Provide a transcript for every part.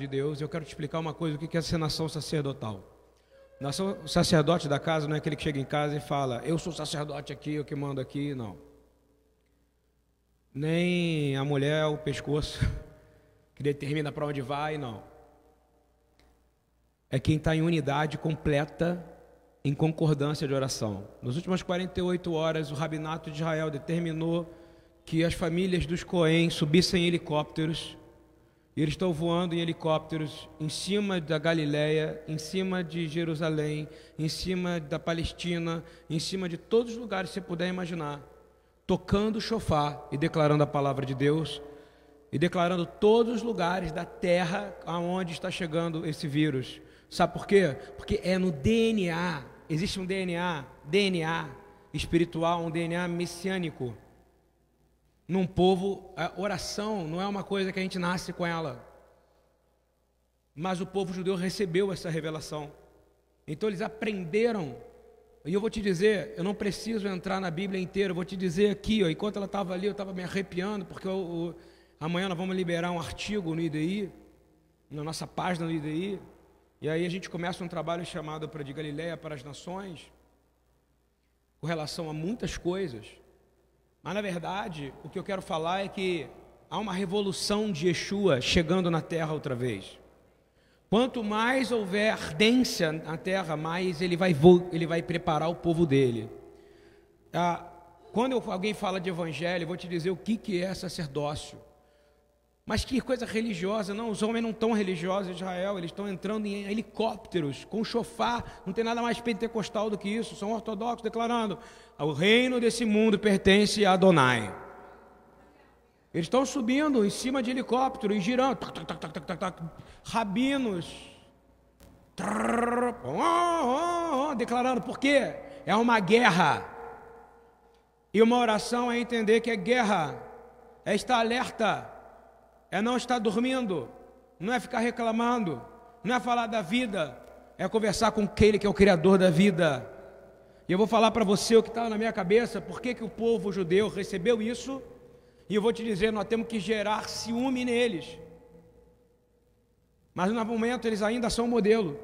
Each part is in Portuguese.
de Deus, eu quero te explicar uma coisa, o que é ser nação sacerdotal. Nação sacerdote da casa não é aquele que chega em casa e fala, eu sou sacerdote aqui, eu que mando aqui, não. Nem a mulher, o pescoço, que determina para onde vai, não. É quem está em unidade completa, em concordância de oração. Nas últimas 48 horas, o Rabinato de Israel determinou que as famílias dos Cohen subissem em helicópteros, e eles estão voando em helicópteros em cima da Galileia, em cima de Jerusalém, em cima da Palestina, em cima de todos os lugares que você puder imaginar, tocando o shofar e declarando a palavra de Deus, e declarando todos os lugares da terra aonde está chegando esse vírus. Sabe por quê? Porque é no DNA, existe um DNA espiritual, um DNA messiânico. Num povo, a oração não é uma coisa que a gente nasce com ela. Mas o povo judeu recebeu essa revelação. Então eles aprenderam. E eu vou te dizer, eu não preciso entrar na Bíblia inteira, eu vou te dizer aqui, ó, enquanto ela estava ali, eu estava me arrepiando, porque amanhã nós vamos liberar um artigo no IDI, na nossa página do IDI, e aí a gente começa um trabalho chamado de Galileia para as Nações, com relação a muitas coisas. Mas, na verdade, o que eu quero falar é que há uma revolução de Yeshua chegando na terra outra vez. Quanto mais houver ardência na terra, mais ele vai preparar o povo dele. Quando alguém fala de evangelho, eu vou te dizer o que é sacerdócio. Mas que coisa religiosa. Não, os homens não estão religiosos em Israel, eles estão entrando em helicópteros, com chofar, não tem nada mais pentecostal do que isso, são ortodoxos declarando, o reino desse mundo pertence a Adonai. Eles estão subindo em cima de helicóptero e girando, rabinos, declarando, por quê? É uma guerra, e uma oração é entender que é guerra, é estar alerta, é não estar dormindo, não é ficar reclamando, não é falar da vida, é conversar com aquele que é o Criador da vida. E eu vou falar para você o que está na minha cabeça, por que o povo judeu recebeu isso, e eu vou te dizer, nós temos que gerar ciúme neles. Mas no momento eles ainda são modelo,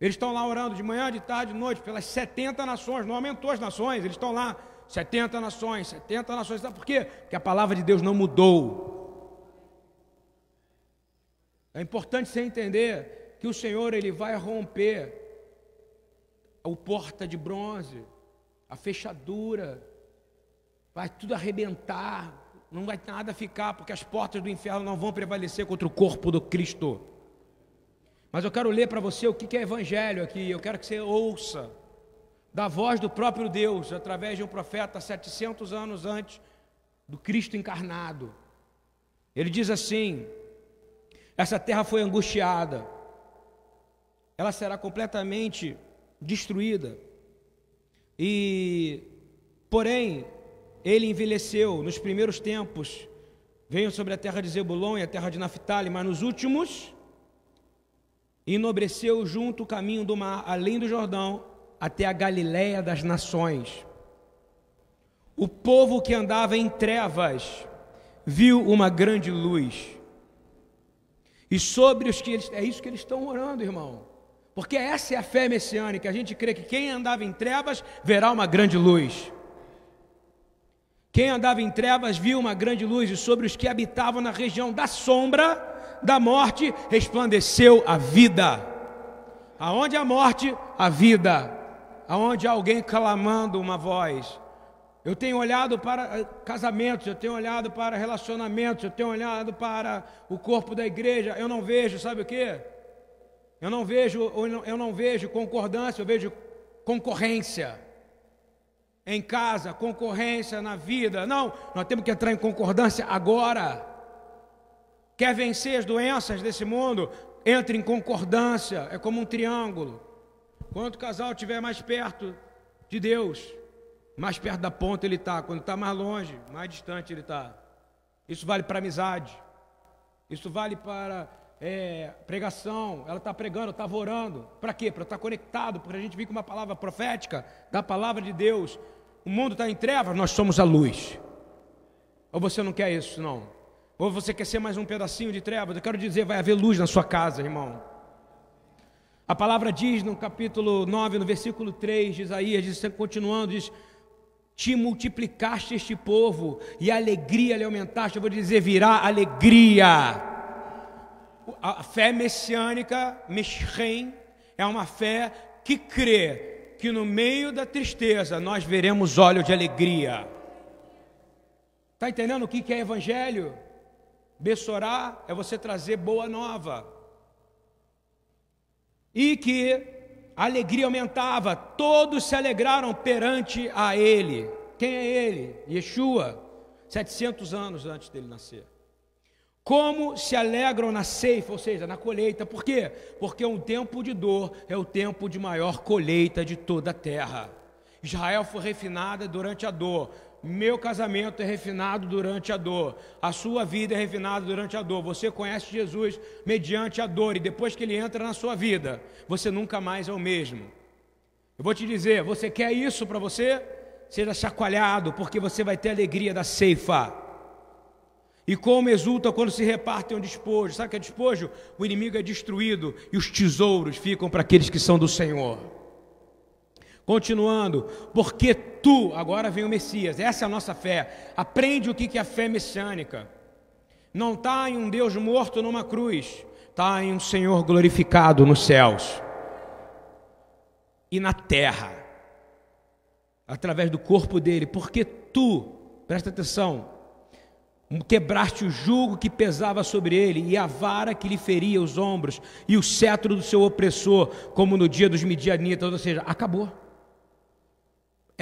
eles estão lá orando de manhã, de tarde, de noite, pelas 70 nações, não aumentou as nações, eles estão lá, 70 nações, 70 nações, sabe por quê? Porque a palavra de Deus não mudou. É importante você entender que o Senhor, ele vai romper a porta de bronze, a fechadura, vai tudo arrebentar, não vai nada ficar, porque as portas do inferno não vão prevalecer contra o corpo do Cristo. Mas eu quero ler para você o que é evangelho aqui, eu quero que você ouça da voz do próprio Deus, através de um profeta 700 anos antes do Cristo encarnado. Ele diz assim: essa terra foi angustiada, ela será completamente destruída, e porém ele envelheceu. Nos primeiros tempos veio sobre a terra de Zebulom e a terra de Naftali, mas nos últimos enobreceu junto o caminho do mar, além do Jordão, até a Galileia das nações. O povo que andava em trevas viu uma grande luz. E sobre os que eles... É isso que eles estão orando, irmão. Porque essa é a fé messiânica. A gente crê que quem andava em trevas verá uma grande luz. Quem andava em trevas viu uma grande luz. E sobre os que habitavam na região da sombra, da morte, resplandeceu a vida. Aonde a morte, a vida. Aonde há alguém clamando uma voz. Eu tenho olhado para casamentos, eu tenho olhado para relacionamentos, eu tenho olhado para o corpo da igreja, eu não vejo, sabe o quê? Eu não vejo concordância, eu vejo concorrência. Em casa, concorrência na vida. Não, nós temos que entrar em concordância agora. Quer vencer as doenças desse mundo? Entre em concordância, é como um triângulo. Quanto o casal estiver mais perto de Deus, mais perto da ponta ele está, quando está mais longe, mais distante ele está. Isso vale para amizade, isso vale para pregação. Ela está pregando, eu estava orando, para quê? Para estar conectado, porque a gente vem com uma palavra profética, da palavra de Deus. O mundo está em trevas, nós somos a luz. Ou você não quer isso, não? Ou você quer ser mais um pedacinho de trevas? Eu quero dizer, vai haver luz na sua casa, irmão. A palavra diz no capítulo 9, no versículo 3 de Isaías, diz, continuando, diz: te multiplicaste este povo e a alegria lhe aumentaste. Eu vou dizer, virá alegria. A fé messiânica, Mishrein, é uma fé que crê que no meio da tristeza nós veremos óleo de alegria. Está entendendo o que é evangelho? Besorá é você trazer boa nova. E que a alegria aumentava, todos se alegraram perante a ele. Quem é ele? Yeshua, 700 anos antes dele nascer. Como se alegram na ceifa, ou seja, na colheita. Por quê? Porque um tempo de dor é o tempo de maior colheita de toda a terra. Israel foi refinada durante a dor. Meu casamento é refinado durante a dor. A sua vida é refinada durante a dor. Você conhece Jesus mediante a dor. E depois que ele entra na sua vida, você nunca mais é o mesmo. Eu vou te dizer, você quer isso para você? Seja chacoalhado, porque você vai ter a alegria da ceifa. E como exulta quando se repartem o despojo. Sabe o que é despojo? O inimigo é destruído e os tesouros ficam para aqueles que são do Senhor. Continuando, porque tu, agora vem o Messias, essa é a nossa fé. Aprende o que é a fé messiânica. Não está em um Deus morto numa cruz, está em um Senhor glorificado nos céus e na terra, através do corpo dele. Porque tu, presta atenção, quebraste o jugo que pesava sobre ele e a vara que lhe feria os ombros e o cetro do seu opressor, como no dia dos Midianitas. Ou seja, acabou.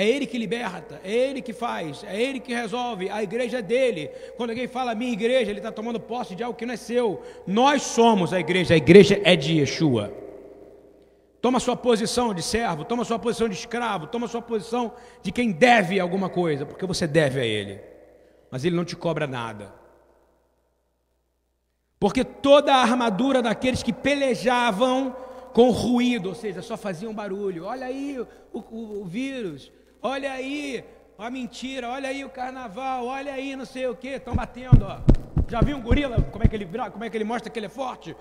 É ele que liberta, é ele que faz, é ele que resolve, a igreja é dele. Quando alguém fala minha igreja, ele está tomando posse de algo que não é seu. Nós somos a igreja é de Yeshua. Toma sua posição de servo, toma sua posição de escravo, toma sua posição de quem deve alguma coisa, porque você deve a ele. Mas ele não te cobra nada. Porque toda a armadura daqueles que pelejavam com ruído, ou seja, só faziam barulho. Olha aí o vírus, olha aí a mentira, olha aí o carnaval, olha aí não sei o que, estão batendo, ó. Já viu um gorila? Como é que ele mostra que ele é forte?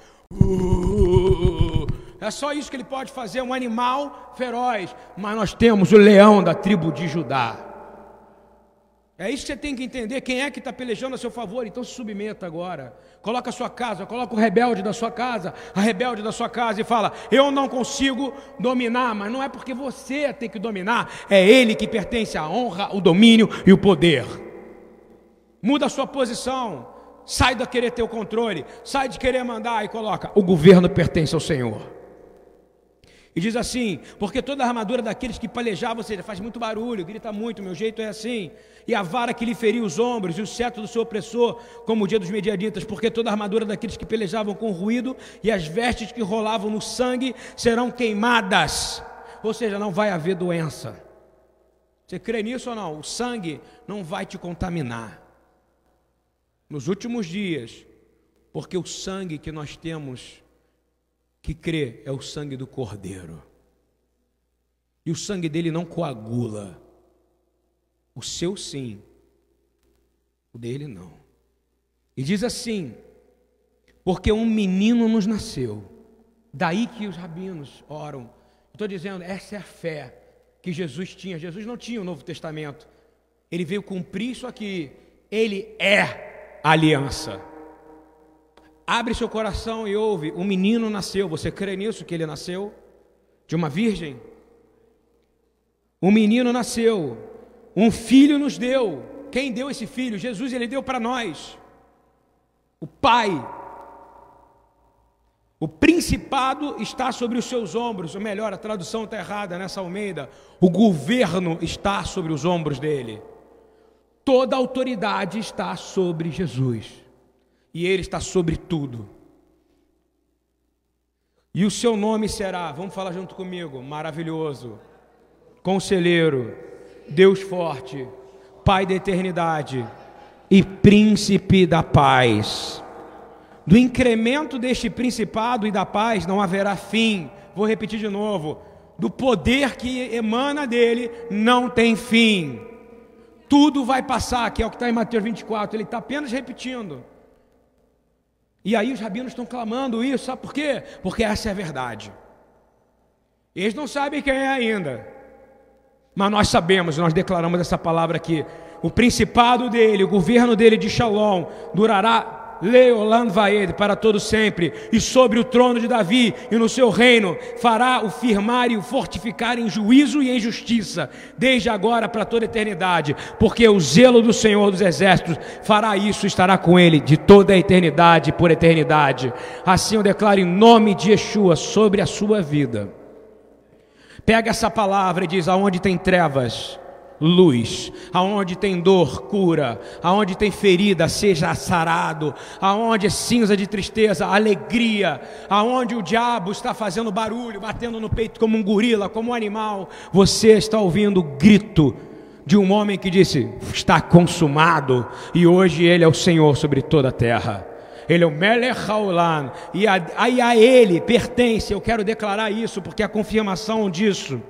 É só isso que ele pode fazer, um animal feroz. Mas nós temos o leão da tribo de Judá. É isso que você tem que entender, quem é que está pelejando a seu favor, então se submeta agora. Coloca a sua casa, coloca o rebelde da sua casa, a rebelde da sua casa e fala, eu não consigo dominar, mas não é porque você tem que dominar, é ele que pertence à honra, o domínio e o poder. Muda a sua posição, sai de querer ter o controle, sai de querer mandar e coloca, o governo pertence ao Senhor. E diz assim, porque toda a armadura daqueles que pelejavam, ou seja, faz muito barulho, grita muito, meu jeito é assim. E a vara que lhe feria os ombros e o cetro do seu opressor, como o dia dos Midianitas, porque toda a armadura daqueles que pelejavam com ruído e as vestes que rolavam no sangue serão queimadas. Ou seja, não vai haver doença. Você crê nisso ou não? O sangue não vai te contaminar. Nos últimos dias, porque o sangue que nós temos que crê é o sangue do Cordeiro, e o sangue dele não coagula, o seu sim, o dele não. E diz assim, porque um menino nos nasceu, daí que os rabinos oram. Estou dizendo, essa é a fé que Jesus tinha. Jesus não tinha o Novo Testamento, ele veio cumprir isso aqui, ele é a aliança. Abre seu coração e ouve, um menino nasceu, você crê nisso que ele nasceu? De uma virgem? Um menino nasceu, um filho nos deu. Quem deu esse filho? Jesus, ele deu para nós. O Pai. O principado está sobre os seus ombros, ou melhor, a tradução está errada nessa Almeida. O governo está sobre os ombros dele. Toda a autoridade está sobre Jesus. E ele está sobre tudo. E o seu nome será, vamos falar junto comigo, maravilhoso, conselheiro, Deus forte, Pai da eternidade e príncipe da paz. Do incremento deste principado e da paz não haverá fim. Vou repetir de novo, do poder que emana dele não tem fim. Tudo vai passar, que é o que está em Mateus 24, ele está apenas repetindo. E aí os rabinos estão clamando isso, sabe por quê? Porque essa é a verdade. Eles não sabem quem é ainda, mas nós sabemos, nós declaramos essa palavra aqui. O principado dele, o governo dele de Shalom, durará Leolam Vaed, para todo sempre, e sobre o trono de Davi e no seu reino fará o firmar e o fortificar em juízo e em justiça, desde agora para toda a eternidade, porque o zelo do Senhor dos Exércitos fará isso, estará com ele de toda a eternidade por eternidade. Assim eu declaro em nome de Yeshua sobre a sua vida. Pega essa palavra e diz: aonde tem trevas, luz; aonde tem dor, cura; aonde tem ferida, seja sarado; aonde é cinza de tristeza, alegria; aonde o diabo está fazendo barulho, batendo no peito como um gorila, como um animal, você está ouvindo o grito de um homem que disse: está consumado. E hoje ele é o Senhor sobre toda a terra. Ele é o Melech Haulan, e a ele pertence. Eu quero declarar isso porque é a confirmação disso.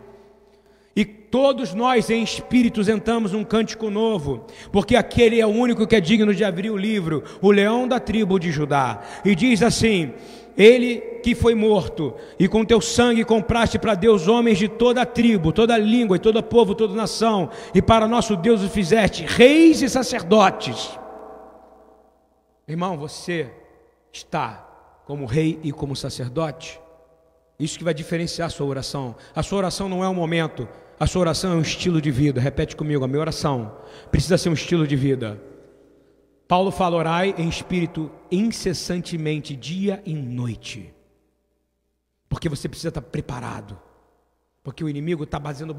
E todos nós em espíritos entramos num cântico novo, porque aquele é o único que é digno de abrir o livro, o leão da tribo de Judá. E diz assim: ele que foi morto, e com teu sangue compraste para Deus homens de toda a tribo, toda língua e todo povo, toda nação, e para nosso Deus os fizeste reis e sacerdotes. Irmão, você está como rei e como sacerdote. Isso que vai diferenciar a sua oração. A sua oração não é um momento, a sua oração é um estilo de vida. Repete comigo: a minha oração precisa ser um estilo de vida. Paulo fala: orai em espírito incessantemente, dia e noite, porque você precisa estar preparado, porque o inimigo está fazendo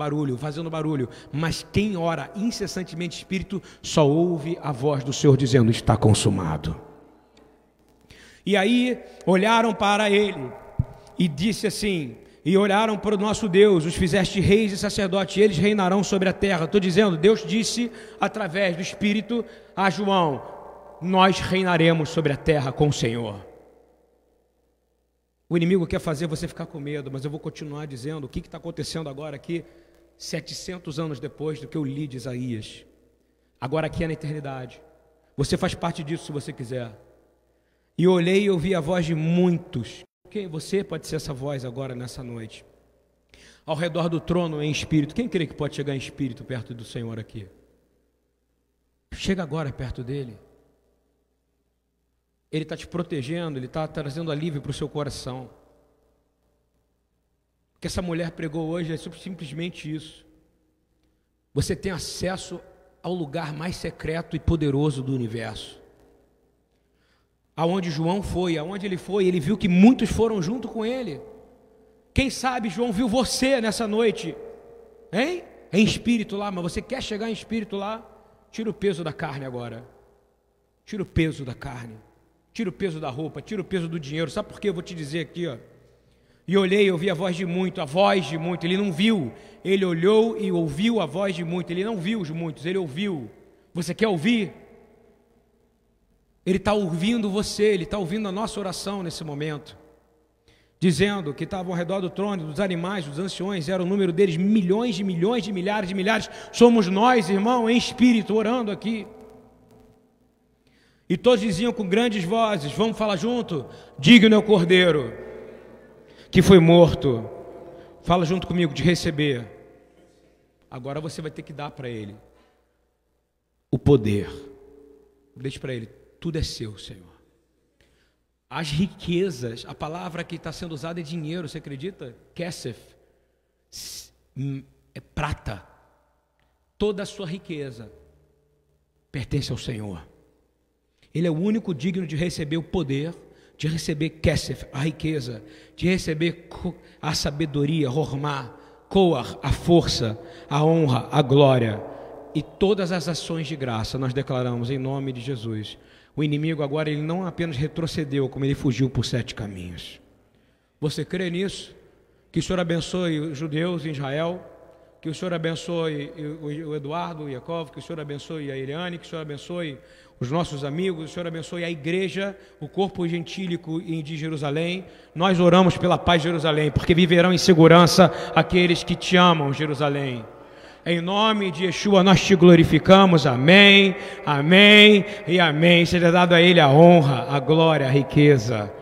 barulho, mas quem ora incessantemente em espírito só ouve a voz do Senhor dizendo: está consumado. E aí olharam para ele e disse assim, e olharam para o nosso Deus, os fizeste reis e sacerdotes, e eles reinarão sobre a terra. Estou dizendo, Deus disse através do Espírito a João: nós reinaremos sobre a terra com o Senhor. O inimigo quer fazer você ficar com medo, mas eu vou continuar dizendo o que está acontecendo agora aqui, 700 anos depois do que eu li de Isaías. Agora aqui é na eternidade. Você faz parte disso se você quiser. E olhei e ouvi a voz de muitos. Quem você pode ser essa voz agora nessa noite? Ao redor do trono em espírito. Quem crê que pode chegar em espírito perto do Senhor aqui? Chega agora perto dele. Ele está te protegendo, ele está trazendo alívio para o seu coração. O que essa mulher pregou hoje é simplesmente isso. Você tem acesso ao lugar mais secreto e poderoso do universo. Aonde João foi, aonde ele foi, ele viu que muitos foram junto com ele. Quem sabe João viu você nessa noite, hein? Em espírito lá, mas você quer chegar em espírito lá? Tira o peso da carne agora. Tira o peso da carne. Tira o peso da roupa, tira o peso do dinheiro. Sabe por quê? Eu vou te dizer aqui, ó. E olhei e ouvi a voz de muito. Ele não viu. Ele olhou e ouviu a voz de muito. Ele não viu os muitos, ele ouviu. Você quer ouvir? Ele está ouvindo você, ele está ouvindo a nossa oração nesse momento. Dizendo que estavam ao redor do trono, dos animais, dos anciões, era o número deles, milhões de milhares de milhares. Somos nós, irmão, em espírito, orando aqui. E todos diziam com grandes vozes, vamos falar junto? Digno é o Cordeiro que foi morto. Fala junto comigo, de receber. Agora você vai ter que dar para ele o poder. Deixa para ele. Tudo é seu, Senhor. As riquezas, a palavra que está sendo usada é dinheiro, você acredita? Kessef, é prata. Toda a sua riqueza pertence ao Senhor. Ele é o único digno de receber o poder, de receber Kessef, a riqueza, de receber a sabedoria, hormá, koach, a força, a honra, a glória e todas as ações de graça. Nós declaramos em nome de Jesus. O inimigo agora, ele não apenas retrocedeu, como ele fugiu por 7 caminhos. Você crê nisso? Que o Senhor abençoe os judeus em Israel, que o Senhor abençoe o Eduardo, o Jacob, que o Senhor abençoe a Eliane, que o Senhor abençoe os nossos amigos, o Senhor abençoe a igreja, o corpo gentílico de Jerusalém. Nós oramos pela paz de Jerusalém, porque viverão em segurança aqueles que te amam, Jerusalém. Em nome de Yeshua nós te glorificamos. Amém, amém e amém. Seja dado a Ele a honra, a glória, a riqueza.